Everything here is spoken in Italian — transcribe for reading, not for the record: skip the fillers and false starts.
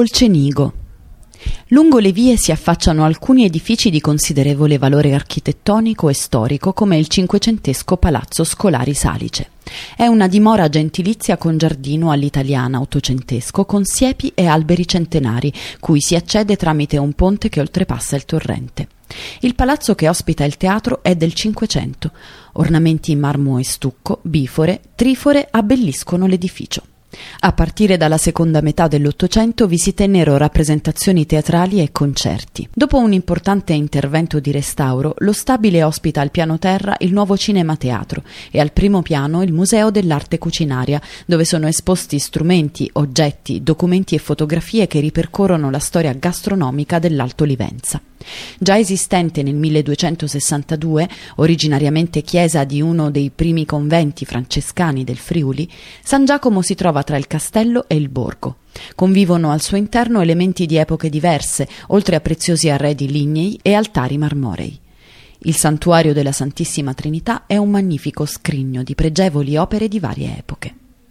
Polcenigo. Lungo le vie si affacciano alcuni edifici di considerevole valore architettonico e storico, come il cinquecentesco Palazzo Scolari Salice. È una dimora gentilizia con giardino all'italiana ottocentesco, con siepi e alberi centenari, cui si accede tramite un ponte che oltrepassa il torrente. Il palazzo che ospita il teatro è del Cinquecento. Ornamenti in marmo e stucco, bifore, trifore abbelliscono l'edificio. A partire dalla seconda metà dell'Ottocento vi si tennero rappresentazioni teatrali e concerti. Dopo un importante intervento di restauro, lo stabile ospita al piano terra il nuovo cinema teatro e al primo piano il Museo dell'Arte Cucinaria, dove sono esposti strumenti, oggetti, documenti e fotografie che ripercorrono la storia gastronomica dell'Alto Livenza. Già esistente nel 1262, originariamente chiesa di uno dei primi conventi francescani del Friuli, San Giacomo si trova tra il castello e il borgo. Convivono al suo interno elementi di epoche diverse, oltre a preziosi arredi lignei e altari marmorei. Il santuario della Santissima Trinità è un magnifico scrigno di pregevoli opere di varie epoche.